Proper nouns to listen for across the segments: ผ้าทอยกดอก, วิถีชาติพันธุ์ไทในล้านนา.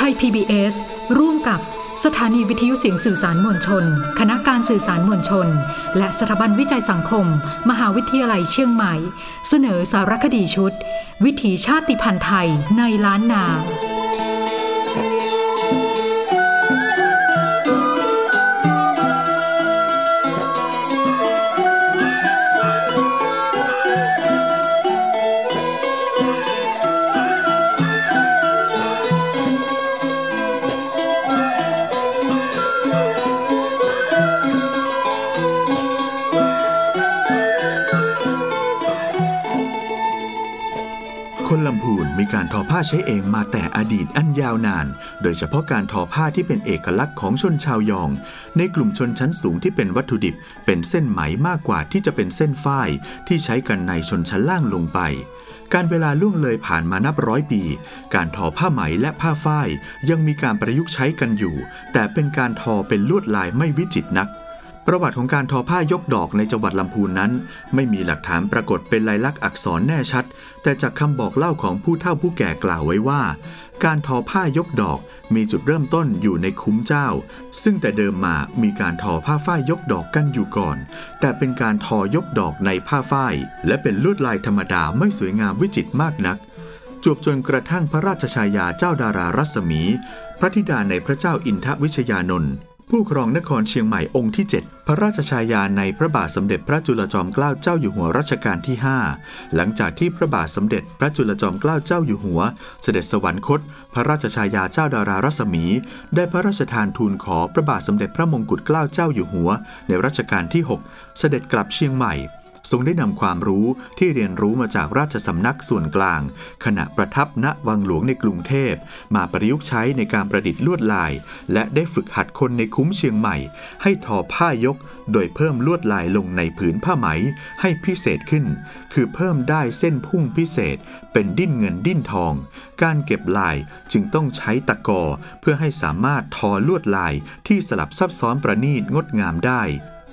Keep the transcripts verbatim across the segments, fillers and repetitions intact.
ไทย พี บี เอส ร่วมกับสถานีวิทยุเสียงสื่อสารมวลชนคณะการสื่อสารมวลชนและสถาบันวิจัยสังคมมหาวิทยาลัยเชียงใหม่เสนอสารคดีชุดวิถีชาติพันธุ์ไทยในล้านนาคนลำพูนมีการทอผ้าใช้เองมาแต่อดีตอันยาวนานโดยเฉพาะการทอผ้าที่เป็นเอกลักษณ์ของชนชาวยองในกลุ่มชนชั้นสูงที่เป็นวัตถุดิบเป็นเส้นไหมมากกว่าที่จะเป็นเส้นฝ้ายที่ใช้กันในชนชั้นล่างลงไปการเวลาล่วงเลยผ่านมานับร้อยปีการทอผ้าไหมและผ้าฝ้ายยังมีการประยุกต์ใช้กันอยู่แต่เป็นการทอเป็นลวดลายไม่วิจิตรนักประวัติของการทอผ้ายกดอกในจังหวัดลำพูนนั้นไม่มีหลักฐานปรากฏเป็นลายลักษณ์อักษรแน่ชัดแต่จากคำบอกเล่าของผู้เฒ่าผู้แก่กล่าวไว้ว่าการทอผ้ายกดอกมีจุดเริ่มต้นอยู่ในคุ้มเจ้าซึ่งแต่เดิมมามีการทอผ้าฝ้ายยกดอกกันอยู่ก่อนแต่เป็นการทอยกดอกในผ้าฝ้ายและเป็นลวดลายธรรมดาไม่สวยงามวิจิตรมากนักจวบจนกระทั่งพระราชฉายาเจ้าดารารัศมีพระธิดาในพระเจ้าอินทวิชยานนท์ผู้ครองนครเชียงใหม่องค์ที่เจ็ดพระราชฉายาในพระบาทสมเด็จพระจุลจอมเกล้าเจ้าอยู่หัวรัชกาลที่ห้าหลังจากที่พระบาทสมเด็จพระจุลจอมเกล้าเจ้าอยู่หัวเสด็จสวรรคตพระราชฉายาเจ้าดารารัศมีได้พระราชทานทูลขอพระบาทสมเด็จพระมงกุฎเกล้าเจ้าอยู่หัวในรัชกาลที่หกเสด็จกลับเชียงใหม่ทรงได้นำความรู้ที่เรียนรู้มาจากราชสำนักส่วนกลางขณะประทับณวังหลวงในกรุงเทพมาประยุกต์ใช้ในการประดิษฐ์ลวดลายและได้ฝึกหัดคนในคุ้มเชียงใหม่ให้ทอผ้ายกโดยเพิ่มลวดลายลงในผืนผ้าไหมให้พิเศษขึ้นคือเพิ่มได้เส้นพุ่งพิเศษเป็นดิ้นเงินดิ้นทองการเก็บลายจึงต้องใช้ตะกอเพื่อให้สามารถทอลวดลายที่สลับซับซ้อนประณีตงดงามได้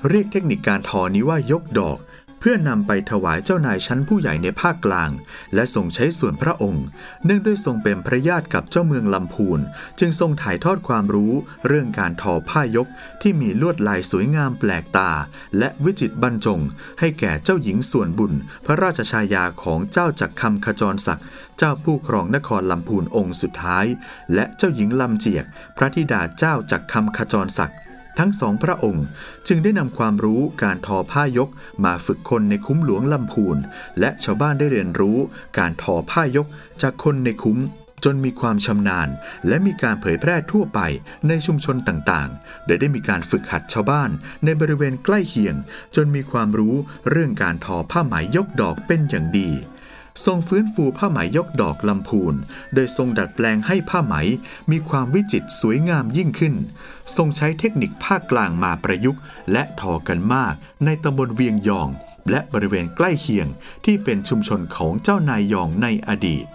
เรียกเทคนิคการทอนี้ว่ายกดอกเพื่อนำไปถวายเจ้านายชั้นผู้ใหญ่ในภาคกลางและทรงใช้ส่วนพระองค์เนื่องด้วยทรงเป็นพระญาติกับเจ้าเมืองลำพูนจึงทรงถ่ายทอดความรู้เรื่องการทอผ้ายกที่มีลวดลายสวยงามแปลกตาและวิจิตรบรรจงให้แก่เจ้าหญิงส่วนบุญพระราชฉายาของเจ้าจักรคำขจรศักดิ์เจ้าผู้ครองนครลำพูนองค์สุดท้ายและเจ้าหญิงลำเจียกพระธิดาเจ้าจักรคำขจรศักดิ์ทั้งสองพระองค์จึงได้นำความรู้การทอผ้ายกมาฝึกคนในคุ้มหลวงลำพูนและชาวบ้านได้เรียนรู้การทอผ้ายกจากคนในคุ้มจนมีความชำนาญและมีการเผยแพร่ทั่วไปในชุมชนต่างๆโดยได้มีการฝึกหัดชาวบ้านในบริเวณใกล้เคียงจนมีความรู้เรื่องการทอผ้าไหมยกดอกเป็นอย่างดีทรงฟื้นฟูผ้าไหมยกดอกลำพูนโดยทรงดัดแปลงให้ผ้าไหมมีความวิจิตรสวยงามยิ่งขึ้นทรงใช้เทคนิคภาคกลางมาประยุกต์และทอกันมากในตำบลเวียงยองและบริเวณใกล้เคียงที่เป็นชุมชนของเจ้านายยองในอดีต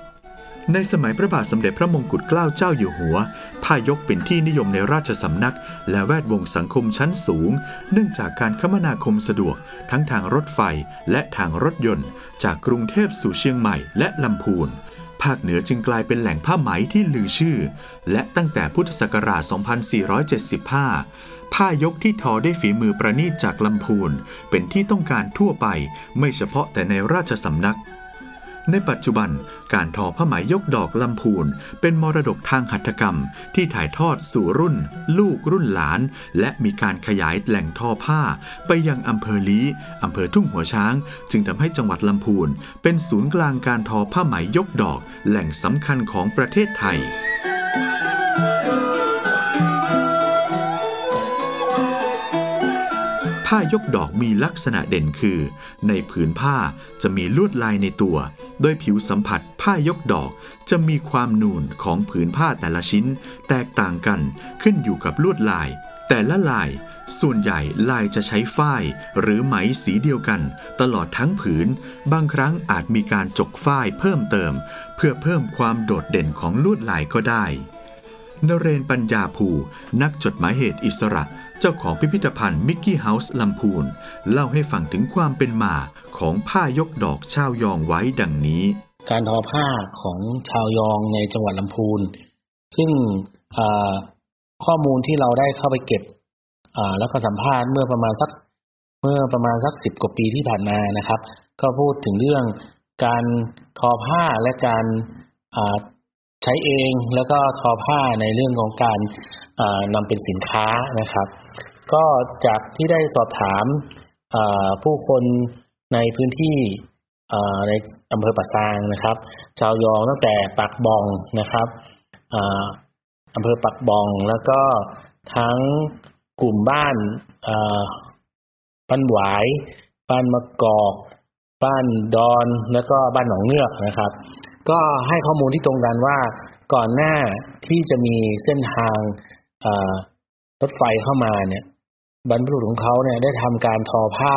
ในสมัยพระบาทสมเด็จพระมงกุฎเกล้าเจ้าอยู่หัวผ้ายกเป็นที่นิยมในราชสำนักและแวดวงสังคมชั้นสูงเนื่องจากการคมนาคมสะดวกทั้งทางรถไฟและทางรถยนต์จากกรุงเทพสู่เชียงใหม่และลำพูนภาคเหนือจึงกลายเป็นแหล่งผ้าไหมที่ลือชื่อและตั้งแต่พุทธศักราช สองพันสี่ร้อยเจ็ดสิบห้า ผ้ายกที่ทอด้วยฝีมือประณีตจากลำพูนเป็นที่ต้องการทั่วไปไม่เฉพาะแต่ในราชสำนักในปัจจุบันการทอผ้าไหมยกดอกลำพูนเป็นมรดกทางหัตถกรรมที่ถ่ายทอดสู่รุ่นลูกรุ่นหลานและมีการขยายแหล่งทอผ้าไปยังอำเภอลี้อำเภอทุ่งหัวช้างจึงทำให้จังหวัดลำพูนเป็นศูนย์กลางการทอผ้าไหมยกดอกแหล่งสำคัญของประเทศไทยผ้ายกดอกมีลักษณะเด่นคือในผืนผ้าจะมีลวดลายในตัวโดยผิวสัมผัสผ้ายกดอกจะมีความนูนของผืนผ้าแต่ละชิ้นแตกต่างกันขึ้นอยู่กับลวดลายแต่ละลายส่วนใหญ่ลายจะใช้ฝ้ายหรือไหมสีเดียวกันตลอดทั้งผืนบางครั้งอาจมีการจกฝ้ายเพิ่มเติมเพื่อเพิ่มความโดดเด่นของลวดลายก็ได้นเรนปัญญาภูนักจดหมายเหตุอิสระเจ้าของพิพิธภัณฑ์มิกกี้เฮาส์ลำพูนเล่าให้ฟังถึงความเป็นมาของผ้ายกดอกชาวยองไว้ดังนี้การทอผ้าของชาวยองในจังหวัดลำพูน ซึ่งข้อมูลที่เราได้เข้าไปเก็บแล้วก็สัมภาษณ์เมื่อประมาณสักเมื่อประมาณสักสิบกว่าปีที่ผ่านมานะครับก็พูดถึงเรื่องการทอผ้าและการใช้เองแล้วก็ทอผ้าในเรื่องของการนำเป็นสินค้านะครับก็จากที่ได้สอบถามผู้คนในพื้นที่ในอำเภอป่าซางนะครับชาวยองตั้งแต่ปากบ่องนะครับอำเภอปากบ่องแล้วก็ทั้งกลุ่มบ้านบ้านหวายบ้านมะกอกบ้านดอนแล้วก็บ้านหนองเงือกนะครับก็ให้ข้อมูลที่ตรงกันว่าก่อนหน้าที่จะมีเส้นทางรถไฟเข้ามาเนี่ยบรรพบุรุษของเขาเนี่ยได้ทำการทอผ้า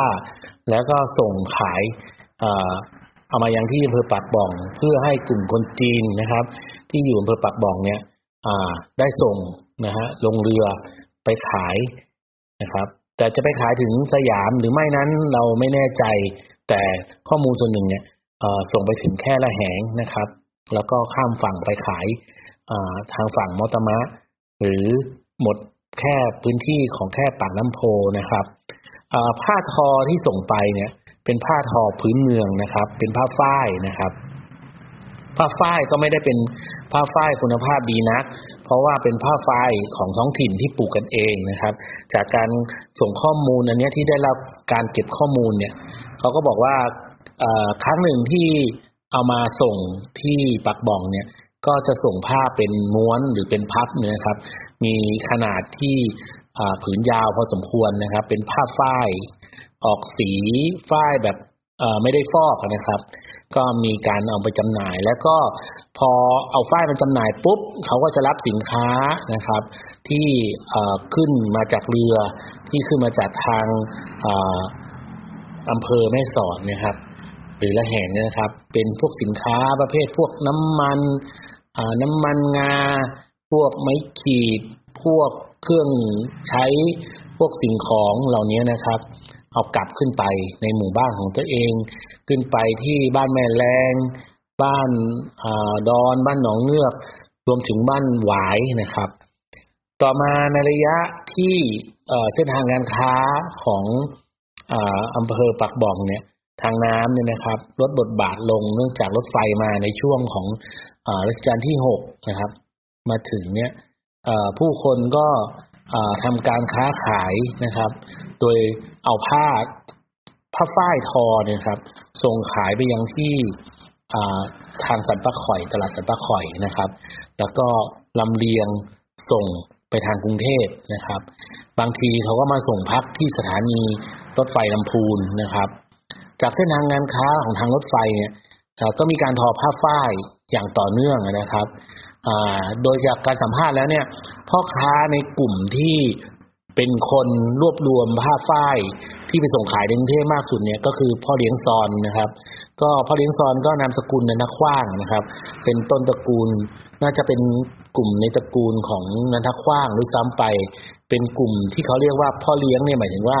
แล้วก็ส่งขายเอามายังที่อำเภอปากบ่องเพื่อให้กลุ่มคนจีนนะครับที่อยู่อำเภอปากบ่องเนี่ยได้ส่งนะฮะลงเรือไปขายนะครับแต่จะไปขายถึงสยามหรือไม่นั้นเราไม่แน่ใจแต่ข้อมูลส่วนหนึ่งเนี่ยส่งไปถึงแค่ละแหงนะครับแล้วก็ข้ามฝั่งไปขายทางฝั่งมอตมะหรือหมดแค่พื้นที่ของแค่ปากน้ำโพนะครับผ้าทอที่ส่งไปเนี่ยเป็นผ้าทอพื้นเมืองนะครับเป็นผ้าฝ้ายนะครับผ้าฝ้ายก็ไม่ได้เป็นผ้าฝ้ายคุณภาพดีนักเพราะว่าเป็นผ้าฝ้ายของท้องถิ่นที่ปลูกกันเองนะครับจากการส่งข้อมูลอันนี้ที่ได้รับการเก็บข้อมูลเนี่ยเขาก็บอกว่าครั้งหนึ่งที่เอามาส่งที่ปากบ่องเนี่ยก็จะส่งผ้าเป็นม้วนหรือเป็นพับเนี่ยครับมีขนาดที่ผืนยาวพอสมควรนะครับเป็นผ้าฝ้ายออกสีฝ้ายแบบไม่ได้ฟอกนะครับก็มีการเอาไปจำหน่ายแล้วก็พอเอาฝ้ายมันจำหน่ายปุ๊บเขาก็จะรับสินค้านะครับที่ขึ้นมาจากเรือที่ขึ้นมาจากทางอำเภอแม่สอดนะครับหรือละแหงนะครับเป็นพวกสินค้าประเภทพวกน้ำมันน้ำมันงาพวกไม้ขีดพวกเครื่องใช้พวกสิ่งของเหล่านี้นะครับเอากลับขึ้นไปในหมู่บ้านของตัวเองขึ้นไปที่บ้านแม่แรงบ้านดอนบ้านหนองเงือกรวมถึงบ้านหวายนะครับต่อมาในระยะที่เส้นทางการค้าของอำเภอปากบ่องเนี่ยทางน้ำเนี่ยนะครับลดบทบาทลงเนื่องจากรถไฟมาในช่วงของรัชกาลที่หกนะครับมาถึงเนี่ยผู้คนก็ทำการค้าขายนะครับโดยเอาผ้าผ้าฝ้ายทอเนี่ยครับส่งขายไปยังที่ทางสันปะข่อยตลาดสันปะข่อยนะครับแล้วก็ลำเลียงส่งไปทางกรุงเทพนะครับบางทีเขาก็มาส่งพักที่สถานีรถไฟลำพูนนะครับจากเส้นทางการค้าของทางรถไฟเนี่ยก็มีการทอผ้าฝ้ายอย่างต่อเนื่องนะครับโดยจากการสัมภาษณ์แล้วเนี่ยพ่อค้าในกลุ่มที่เป็นคนรวบรวมผ้าฝ้ายที่ไปส่งขายในกรุงเทพมากสุดเนี่ยก็คือพ่อเลี้ยงซอนนะครับก็พ่อเลี้ยงซอนก็นามสกุลนันทขว้างนะครับเป็นต้นตระกูลน่าจะเป็นกลุ่มในตระกูลของนันทขว้างหรือซ้ำไปเป็นกลุ่มที่เขาเรียกว่าพ่อเลี้ยงเนี่ยหมายถึงว่า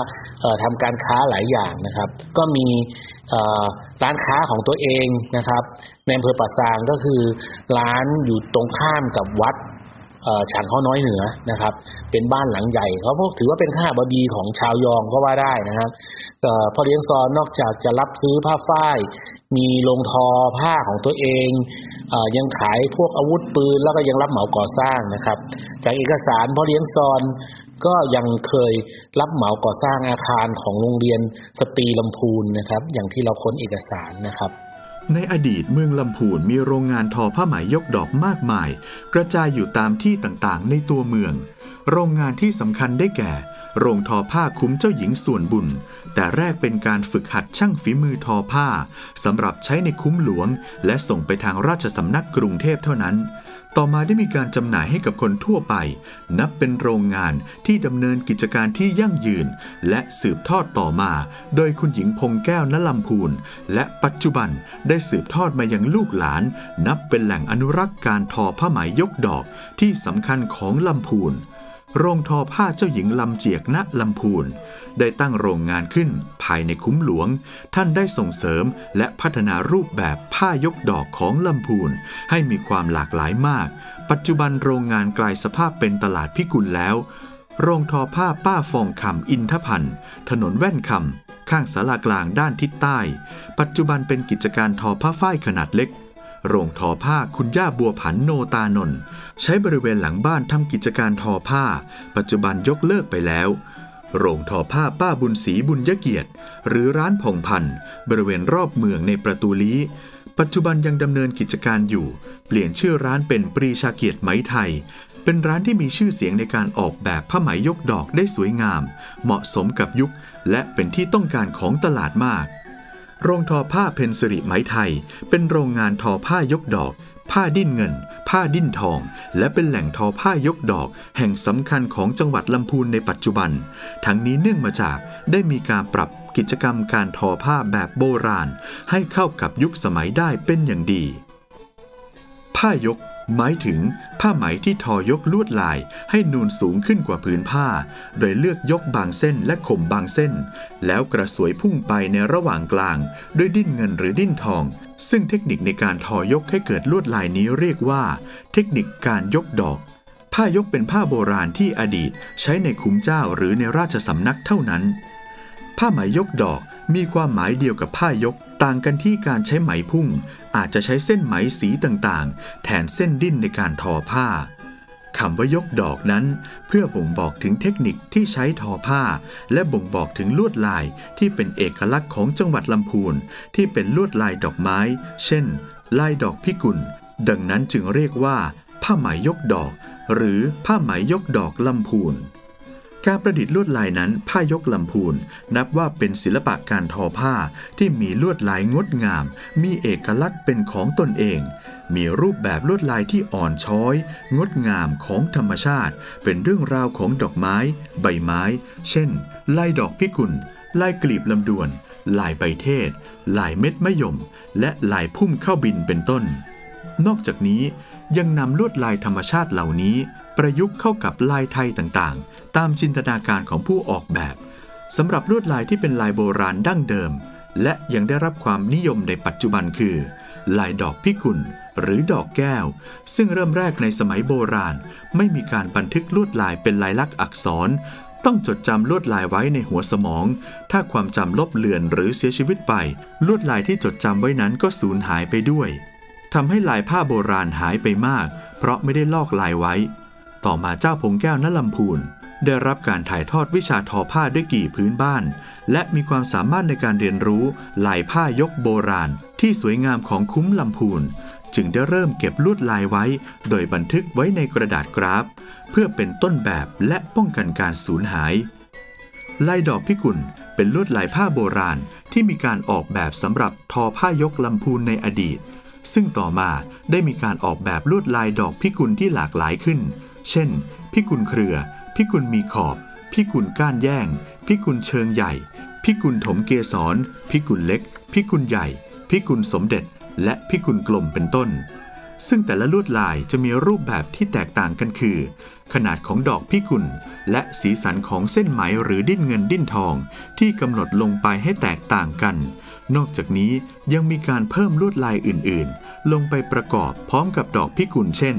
ทำการค้าหลายอย่างนะครับก็มีร้านค้าของตัวเองนะครับในอำเภอป่าซางก็คือร้านอยู่ตรงข้ามกับวัดฉางข้าวน้อยเหนือนะครับเป็นบ้านหลังใหญ่เขาพวกถือว่าเป็นข้าบดีของชาวยองก็ว่าได้นะครับพ่อเลี้ยงซอนนอกจากจะรับซื้อผ้าฝ้ายมีโรงทอผ้าของตัวเองเอ่อยังขายพวกอาวุธปืนแล้วก็ยังรับเหมาก่อสร้างนะครับจากเอกสารพ่อเลี้ยงซอนก็ยังเคยรับเหมาก่อสร้างอาคารของโรงเรียนสตรีลำพูนนะครับอย่างที่เราค้นเอกสารนะครับในอดีตเมืองลำพูนมีโรงงานทอผ้าไหมยกดอกมากมายกระจายอยู่ตามที่ต่างๆในตัวเมืองโรงงานที่สำคัญได้แก่โรงทอผ้าคุ้มเจ้าหญิงส่วนบุญแต่แรกเป็นการฝึกหัดช่างฝีมือทอผ้าสำหรับใช้ในคุ้มหลวงและส่งไปทางราชสำนักกรุงเทพเท่านั้นต่อมาได้มีการจำหน่ายให้กับคนทั่วไปนับเป็นโรงงานที่ดำเนินกิจการที่ยั่งยืนและสืบทอดต่อมาโดยคุณหญิงพงแก้วณลำพูนและปัจจุบันได้สืบทอดมายังลูกหลานนับเป็นแหล่งอนุรักษ์การทอผ้าไหมยกดอกที่สำคัญของลำพูนโรงทอผ้าเจ้าหญิงลำเจียกณลำพูนได้ตั้งโรงงานขึ้นภายในคุ้มหลวงท่านได้ส่งเสริมและพัฒนารูปแบบผ้ายกดอกของลำพูนให้มีความหลากหลายมาก ปัจจุบันโรงงานกลายสภาพเป็นตลาดพิกุลแล้วโรงทอผ้าป้าฟองคำอินทพันธ์ถนนแว่นคำข้างศาลากลางด้านทิศใต้ปัจจุบันเป็นกิจการทอผ้าฝ้ายขนาดเล็กโรงทอผ้าคุณย่าบัวผันโนตานนท์ใช้บริเวณหลังบ้านทำกิจการทอผ้าปัจจุบันยกเลิกไปแล้วโรงทอผ้าป้าบุญศรีบุญยเกียรติหรือร้านผ่องพันธุ์บริเวณรอบเมืองในประตูลี้ปัจจุบันยังดำเนินกิจการอยู่เปลี่ยนชื่อร้านเป็นปรีชาเกียรติไหมไทยเป็นร้านที่มีชื่อเสียงในการออกแบบผ้าไหมยกดอกได้สวยงามเหมาะสมกับยุคและเป็นที่ต้องการของตลาดมากโรงทอผ้าเพนสิริไหมไทยเป็นโรงงานทอผ้ายกดอกผ้าดิ้นเงินผ้าดิ้นทองและเป็นแหล่งทอผ้ายกดอกแห่งสำคัญของจังหวัดลำพูนในปัจจุบันทั้งนี้เนื่องมาจากได้มีการปรับกิจกรรมการทอผ้าแบบโบราณให้เข้ากับยุคสมัยได้เป็นอย่างดีผ้ายกหมายถึงผ้าไหมที่ทอยกลวดลายให้นูนสูงขึ้นกว่าพื้นผ้าโดยเลือกยกบางเส้นและข่มบางเส้นแล้วกระสวยพุ่งไปในระหว่างกลางด้วยดิ้นเงินหรือดิ้นทองซึ่งเทคนิคในการทอยกให้เกิดลวดลายนี้เรียกว่าเทคนิคการยกดอกผ้ายกเป็นผ้าโบราณที่อดีตใช้ในคุ้มเจ้าหรือในราชสำนักเท่านั้นผ้าไหมยกดอกมีความหมายเดียวกับผ้ายกต่างกันที่การใช้ไหมพุ่งอาจจะใช้เส้นไหมสีต่างๆแทนเส้นดิ้นในการทอผ้าคำว่ายกดอกนั้นเพื่อบ่งบอกถึงเทคนิคที่ใช้ทอผ้าและบ่งบอกถึงลวดลายที่เป็นเอกลักษณ์ของจังหวัดลำพูนที่เป็นลวดลายดอกไม้เช่นลายดอกพิกุลดังนั้นจึงเรียกว่าผ้าไหมยกดอกหรือผ้าไหมยกดอกลำพูนการประดิษฐ์ลวดลายนั้นผ้ายกลำพูนนับว่าเป็นศิลปะการทอผ้าที่มีลวดลายงดงามมีเอกลักษณ์เป็นของตนเองมีรูปแบบลวดลายที่อ่อนช้อยงดงามของธรรมชาติเป็นเรื่องราวของดอกไม้ใบไม้เช่นลายดอกพิกุลลายกลีบลำดวนลายใบเทศลายเม็ดมะยมและลายพุ่มข้าวบินเป็นต้นนอกจากนี้ยังนำลวดลายธรรมชาติเหล่านี้ประยุกต์เข้ากับลายไทยต่างๆตามจินตนาการของผู้ออกแบบสำหรับลวดลายที่เป็นลายโบราณดั้งเดิมและยังได้รับความนิยมในปัจจุบันคือลายดอกพิกุลหรือดอกแก้วซึ่งเริ่มแรกในสมัยโบราณไม่มีการบันทึกลวดลายเป็นลายลักษณ์อักษรต้องจดจำลวดลายไว้ในหัวสมองถ้าความจำลบเลือนหรือเสียชีวิตไปลวดลายที่จดจำไว้นั้นก็สูญหายไปด้วยทำให้ลายผ้าโบราณหายไปมากเพราะไม่ได้ลอกลายไว้ต่อมาเจ้าพงแก้วณลำพูนได้รับการถ่ายทอดวิชาทอผ้าด้วยกี่พื้นบ้านและมีความสามารถในการเรียนรู้ลายผ้ายกโบราณที่สวยงามของคุ้มลำพูนจึงได้เริ่มเก็บลวดลายไว้โดยบันทึกไว้ในกระดาษกราฟเพื่อเป็นต้นแบบและป้องกันการสูญหายลายดอกพิกุลเป็นลวดลายผ้าโบราณที่มีการออกแบบสำหรับทอผ้ายกลำพูนในอดีตซึ่งต่อมาได้มีการออกแบบลวดลายดอกพิกุลที่หลากหลายขึ้นเช่นพิกุลเครือพิกุลมีขอบพิกุลก้านแย่งพิกุลเชิงใหญ่พิกุลถมเกสรพิกุลเล็กพิกุลใหญ่พิกุลสมเด็จและพิกุลกลมเป็นต้นซึ่งแต่ละลวดลายจะมีรูปแบบที่แตกต่างกันคือขนาดของดอกพิกุลและสีสันของเส้นไหมหรือดิ้นเงินดิ้นทองที่กำหนดลงไปให้แตกต่างกันนอกจากนี้ยังมีการเพิ่มลวดลายอื่นๆลงไปประกอบพร้อมกับดอกพิกุลเช่น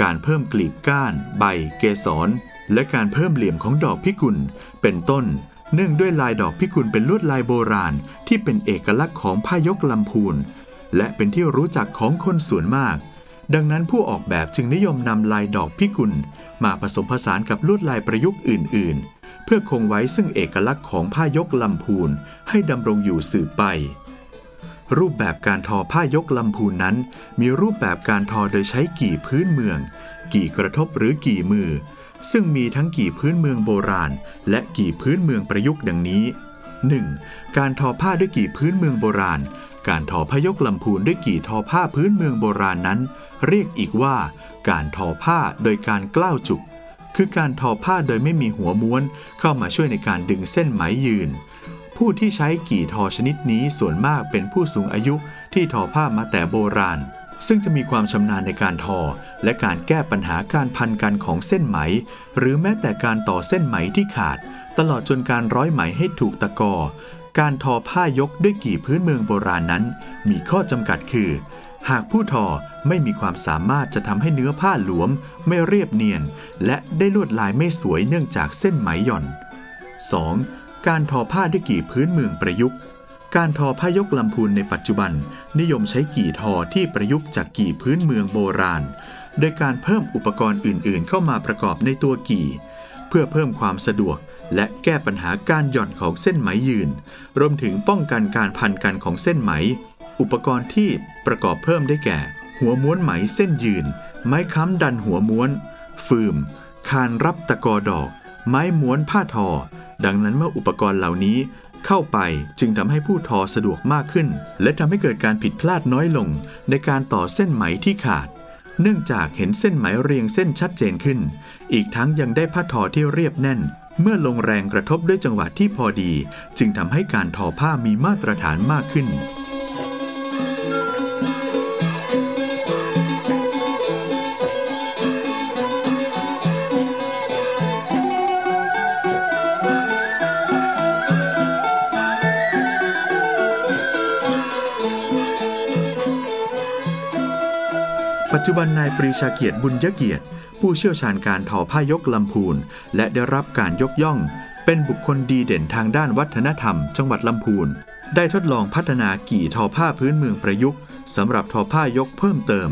การเพิ่มกลีบก้านใบเกสรและการเพิ่มเหลี่ยมของดอกพิกุลเป็นต้นเนื่องด้วยลายดอกพิกุลเป็นลวดลายโบราณที่เป็นเอกลักษณ์ของผ้ายกลำพูนและเป็นที่รู้จักของคนส่วนมากดังนั้นผู้ออกแบบจึงนิยมนำลายดอกพิกุลมาผสมผสานกับลวดลายประยุกต์อื่นๆเพื่อคงไว้ซึ่งเอกลักษณ์ของผ้ายกลำพูนให้ดำรงอยู่สืบไปรูปแบบการทอผ้ายกลำพูนนั้นมีรูปแบบการทอโดยใช้กี่พื้นเมืองกี่กระทบหรือกี่มือซึ่งมีทั้งกี่พื้นเมืองโบราณและกี่พื้นเมืองประยุกต์ดังนี้ หนึ่ง. การทอผ้าด้วยกี่พื้นเมืองโบราณการทอผ้ายกลำพูนด้วยกี่ทอผ้าพื้นเมืองโบราณนั้นเรียกอีกว่าการทอผ้าโดยการกล้าวจุกคือการทอผ้าโดยไม่มีหัวม้วนเข้ามาช่วยในการดึงเส้นไหมยืนผู้ที่ใช้กี่ทอชนิดนี้ส่วนมากเป็นผู้สูงอายุที่ทอผ้ามาแต่โบราณซึ่งจะมีความชำนาญในการทอและการแก้ปัญหาการพันกันของเส้นไหมหรือแม้แต่การต่อเส้นไหมที่ขาดตลอดจนการร้อยไหมให้ถูกตะกอการทอผ้ายกด้วยกี่พื้นเมืองโบราณนั้นมีข้อจำกัดคือ หากผู้ทอไม่มีความสามารถจะทำให้เนื้อผ้าหลวมไม่เรียบเนียนและได้ลวดลายไม่สวยเนื่องจากเส้นไหมหย่อน สอง. การทอผ้าด้วยกี่พื้นเมืองประยุกต์การทอผ้ายกลำพูนในปัจจุบันนิยมใช้กี่ทอที่ประยุกต์จากกี่พื้นเมืองโบราณโดยการเพิ่มอุปกรณ์อื่นๆเข้ามาประกอบในตัวกี่เพื่อเพิ่มความสะดวกและแก้ปัญหาการหย่อนของเส้นไหมยืนรวมถึงป้องกันการพันกันของเส้นไหมอุปกรณ์ที่ประกอบเพิ่มได้แก่หัวม้วนไหมเส้นยืนไม้ค้ำดันหัวม้วนฟืมคานรับตะกอดอกไม้ม้วนผ้าทอดังนั้นเมื่ออุปกรณ์เหล่านี้เข้าไปจึงทำให้ผู้ทอสะดวกมากขึ้นและทำให้เกิดการผิดพลาดน้อยลงในการต่อเส้นไหมที่ขาดเนื่องจากเห็นเส้นไหมเรียงเส้นชัดเจนขึ้นอีกทั้งยังได้ผ้าทอที่เรียบแน่นเมื่อลงแรงกระทบด้วยจังหวะที่พอดีจึงทำให้การทอผ้ามีมาตรฐานมากขึ้นปัจจุบันนายปรีชาเกียรติบุญยเกียรติผู้เชี่ยวชาญการทอผ้ายกลำพูนและได้รับการยกย่องเป็นบุคคลดีเด่นทางด้านวัฒนธรรมจังหวัดลำพูนได้ทดลองพัฒนากี่ทอผ้าพื้นเมืองประยุกต์สำหรับทอผ้ายกเพิ่มเติม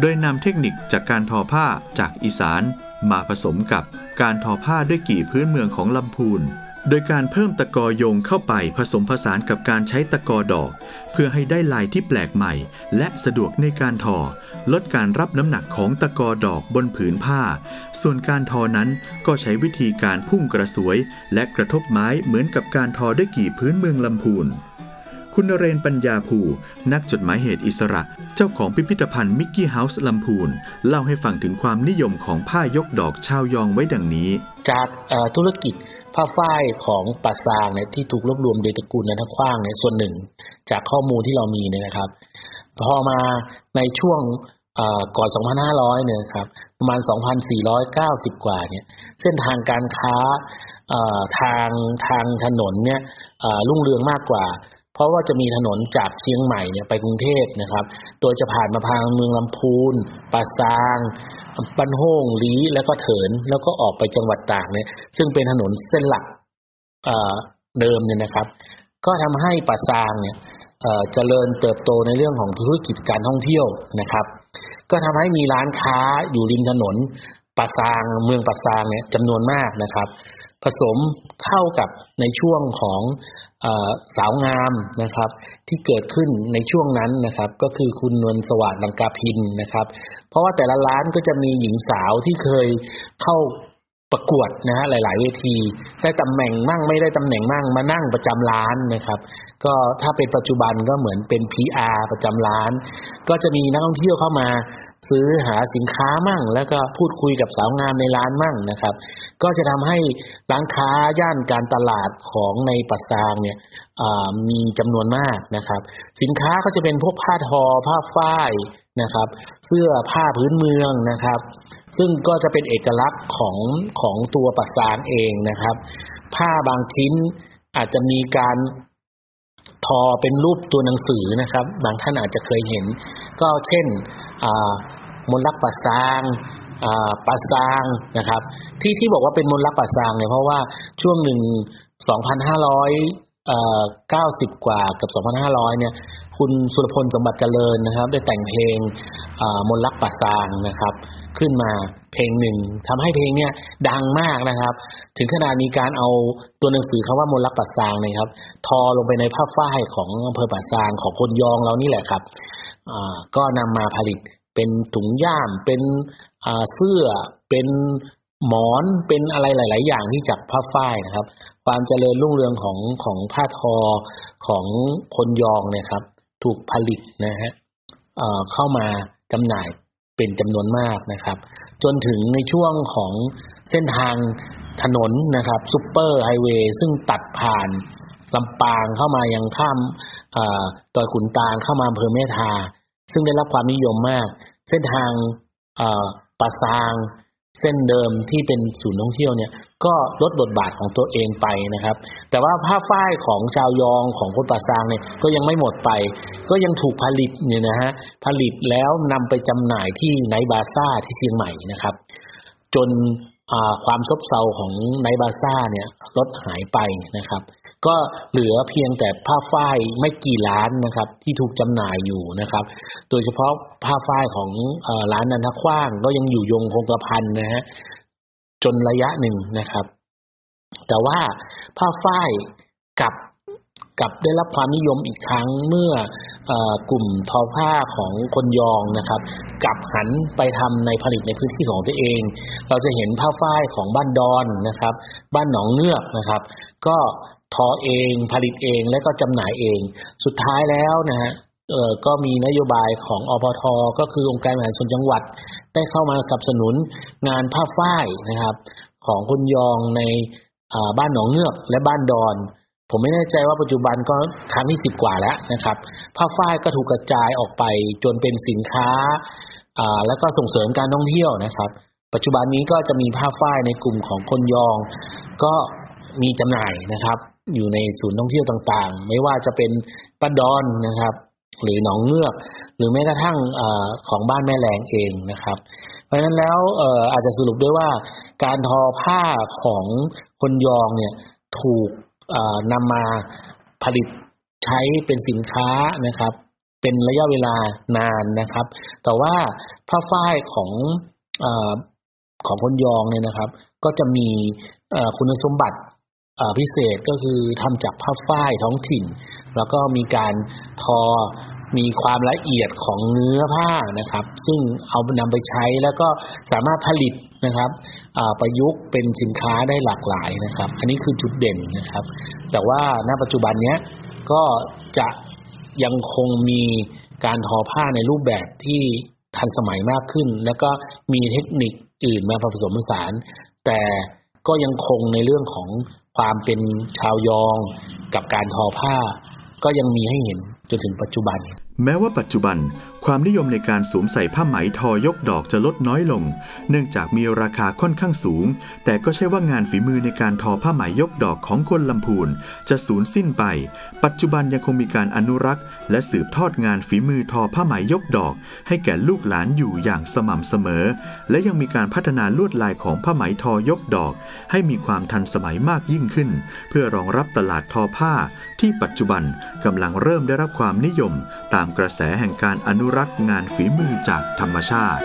โดยนำเทคนิคจากการทอผ้าจากอีสานมาผสมกับการทอผ้าด้วยกี่พื้นเมืองของลำพูนโดยการเพิ่มตะกอโยงเข้าไปผสมผสานกับการใช้ตะกอดอกเพื่อให้ได้ลายที่แปลกใหม่และสะดวกในการทอลดการรับน้ำหนักของตะกอดอกบนผืนผ้าส่วนการทอนั้นก็ใช้วิธีการพุ่งกระสวยและกระทบไม้เหมือนกับการทอด้วยกี่พื้นเมืองลำพูนคุณนเรนปัญญาภูนักจดหมายเหตุอิสระเจ้าของพิพิธภัณฑ์มิกกี้เฮาส์ลำพูนเล่าให้ฟังถึงความนิยมของผ้ายกดอกชาวยองไว้ดังนี้จากธุรกิจผ้าฝ้ายของป่าซางเนี่ยที่ถูกรวบรวมโดยตระกูลนันทขว้างเนี่ยส่วนหนึ่งจากข้อมูลที่เรามีเนี่ยนะครับพอมาในช่วงก่อน สองพันห้าร้อย เนี่ยครับประมาณ สองพันสี่ร้อยเก้าสิบ กว่าเนี่ยเส้นทางการค้าทางทางถนนเนี่ยรุ่งเรืองมากกว่าเพราะว่าจะมีถนนจากเชียงใหม่เนี่ยไปกรุงเทพนะครับโดยจะผ่านมาทางเมืองลำพูนป่าซางบ้านโฮ่งลีแล้วก็เถินแล้วก็ออกไปจังหวัดตากเนี่ยซึ่งเป็นถนนเส้นหลักเดิมเนี่ยนะครับก็ทำให้ป่าซางเนี่ยเจริญเติบโตในเรื่องของธุรกิจการท่องเที่ยวนะครับก็ทำให้มีร้านค้าอยู่ริมถนนป่าซางเมืองป่าซางเนี่ยจำนวนมากนะครับผสมเข้ากับในช่วงของสาวงามนะครับที่เกิดขึ้นในช่วงนั้นนะครับก็คือคุณนวลสวัสดิ์ลังกาพินนะครับเพราะว่าแต่ละร้านก็จะมีหญิงสาวที่เคยเข้าประกวดนะฮะหลายๆเวทีได้ตำแหน่งมั่งไม่ได้ตำแหน่งมั่งมานั่งประจำร้านนะครับก็ถ้าเป็นปัจจุบันก็เหมือนเป็น พี อาร์ ประจำร้านก็จะมีนักท่องเที่ยวเข้ามาซื้อหาสินค้ามั่งแล้วก็พูดคุยกับสาวงามในร้านมั่งนะครับก็จะทำให้ร้านค้าย่านการตลาดของในป่าซางเนี่ยมีจำนวนมากนะครับสินค้าก็จะเป็นพวกผ้าทอผ้าฝ้ายนะครับเสื้อผ้าพื้นเมืองนะครับซึ่งก็จะเป็นเอกลักษณ์ของของตัวป่าซางเองนะครับผ้าบางชิ้นอาจจะมีการทอเป็นรูปตัวหนังสือนะครับบางท่านอาจจะเคยเห็นก็เช่นมนต์รักป่าซางป่าซางนะครับที่ที่บอกว่าเป็นมนต์รักป่าซางเนี่ยเพราะว่าช่วงหนึ่ง สองพันห้าร้อยเก้าสิบ กว่ากับ สองพันห้าร้อย เนี่ยคุณสุรพลสมบัติเจริญนะครับได้แต่งเพลงมนต์รักป่าซางนะครับขึ้นมาเพลงหนึ่งทำให้เพลงเนี่ยดังมากนะครับถึงขนาดมีการเอาตัวหนังสือคำว่ามนต์รักป่าซางนะครับทอลงไปในผ้าฝ้ายของอำเภอป่าซางของคนยองเรานี่แหละครับก็นำมาผลิตเป็นถุงย่ามเป็นเสื้อเป็นหมอนเป็นอะไรหลายๆอย่างที่จากผ้าฝ้ายนะครับความเจริญรุ่งเรืองของของผ้าทอของคนยองเนี่ยครับถูกผลิตนะฮะเข้ามาจำหน่ายเป็นจำนวนมากนะครับจนถึงในช่วงของเส้นทางถนนนะครับซุปเปอร์ไฮเวย์ซึ่งตัดผ่านลำปางเข้ามายังข้ามดอยขุนตาลเข้ามาอำเภอแม่ทาซึ่งได้รับความนิยมมากเส้นทางป่าซางเส้นเดิมที่เป็นศูนย์ท่องเที่ยวเนี่ย ก็ลดบทบาทของตัวเองไปนะครับแต่ว่าผ้าฝ้ายของชาวยองของคนป่าซางเนี่ยก็ยังไม่หมดไปก็ยังถูกผลิตเนี่ยนะฮะผลิตแล้วนำไปจำหน่ายที่ไนท์บาซ่าที่เชียงใหม่นะครับจนความซบเซาของไนท์บาซ่าเนี่ยลดหายไปนะครับก็เหลือเพียงแต่ผ้าฝ้ายไม่กี่ร้านนะครับที่ถูกจำหน่ายอยู่นะครับโดยเฉพาะผ้าฝ้ายของร้านนันทขว้างก็ยังอยู่ยงคงกระพันนะฮะจนระยะหนึ่งนะครับแต่ว่าผ้าฝ้ายกลับกลับได้รับความนิยมอีกครั้งเมื่อ เอ่อกลุ่มทอผ้าของคนยองนะครับกลับหันไปทำในผลิตในพื้นที่ของตัวเองเราจะเห็นผ้าฝ้ายของบ้านดอนนะครับบ้านหนองเงือกนะครับก็ทอเองผลิตเองและก็จำหน่ายเองสุดท้ายแล้วนะฮะเอ่อก็มีนโยบายของอพท.ก็คือองค์การบริหารส่วนจังหวัดได้เข้ามาสนับสนุนงานผ้าฝ้ายนะครับของคนยองในอ่าบ้านหนองเงือกและบ้านดอนผมไม่แน่ใจว่าปัจจุบันก็ครั้งที่สิบกว่าแล้วนะครับผ้าฝ้ายก็ถูกกระจายออกไปจนเป็นสินค้าอ่าแล้วก็ส่งเสริมการท่องเที่ยวนะครับปัจจุบันนี้ก็จะมีผ้าฝ้ายในกลุ่มของคนยองก็มีจำหน่ายนะครับอยู่ในศูนย์ท่องเที่ยวต่างๆไม่ว่าจะเป็นป้าดอนนะครับหรือหนองเงือกหรือแม้กระทั่งเอ่อของบ้านแม่แรงเองนะครับเพราะฉะนั้นแล้วเอ่ออาจจะสรุปด้วยว่าการทอผ้าของคนยองเนี่ยถูกเอ่อนำมาผลิตใช้เป็นสินค้านะครับเป็นระยะเวลานานนะครับแต่ว่าผ้าฝ้ายของเอ่อของคนยองเนี่ยนะครับก็จะมีเอ่อคุณสมบัติพิเศษก็คือทำจากผ้าฝ้ายท้องถิ่นแล้วก็มีการทอมีความละเอียดของเนื้อผ้านะครับซึ่งเอานำไปใช้แล้วก็สามารถผลิตนะครับประยุกต์เป็นสินค้าได้หลากหลายนะครับอันนี้คือจุดเด่นนะครับแต่ว่าณปัจจุบันเนี้ยก็จะยังคงมีการทอผ้าในรูปแบบที่ทันสมัยมากขึ้นแล้วก็มีเทคนิคอื่นมาผสมผสานแต่ก็ยังคงในเรื่องของความเป็นชาวยองกับการทอผ้าก็ยังมีให้เห็นจนถึงปัจจุบันแม้ว่าปัจจุบันความนิยมในการสวมใส่ผ้าไหมทอยกดอกจะลดน้อยลงเนื่องจากมีราคาค่อนข้างสูงแต่ก็ใช่ว่างานฝีมือในการทอผ้าไหมยกดอกของคนลำพูนจะสูญสิ้นไปปัจจุบันยังคงมีการอนุรักษ์และสืบทอดงานฝีมือทอผ้าไหมยกดอกให้แก่ลูกหลานอยู่อย่างสม่ำเสมอและยังมีการพัฒนาลวดลายของผ้าไหมทอยกดอกให้มีความทันสมัยมากยิ่งขึ้นเพื่อรองรับตลาดทอผ้าที่ปัจจุบันกำลังเริ่มได้รับความนิยมตามกระแสแห่งการอนุรักษ์งานฝีมือจากธรรมชาติ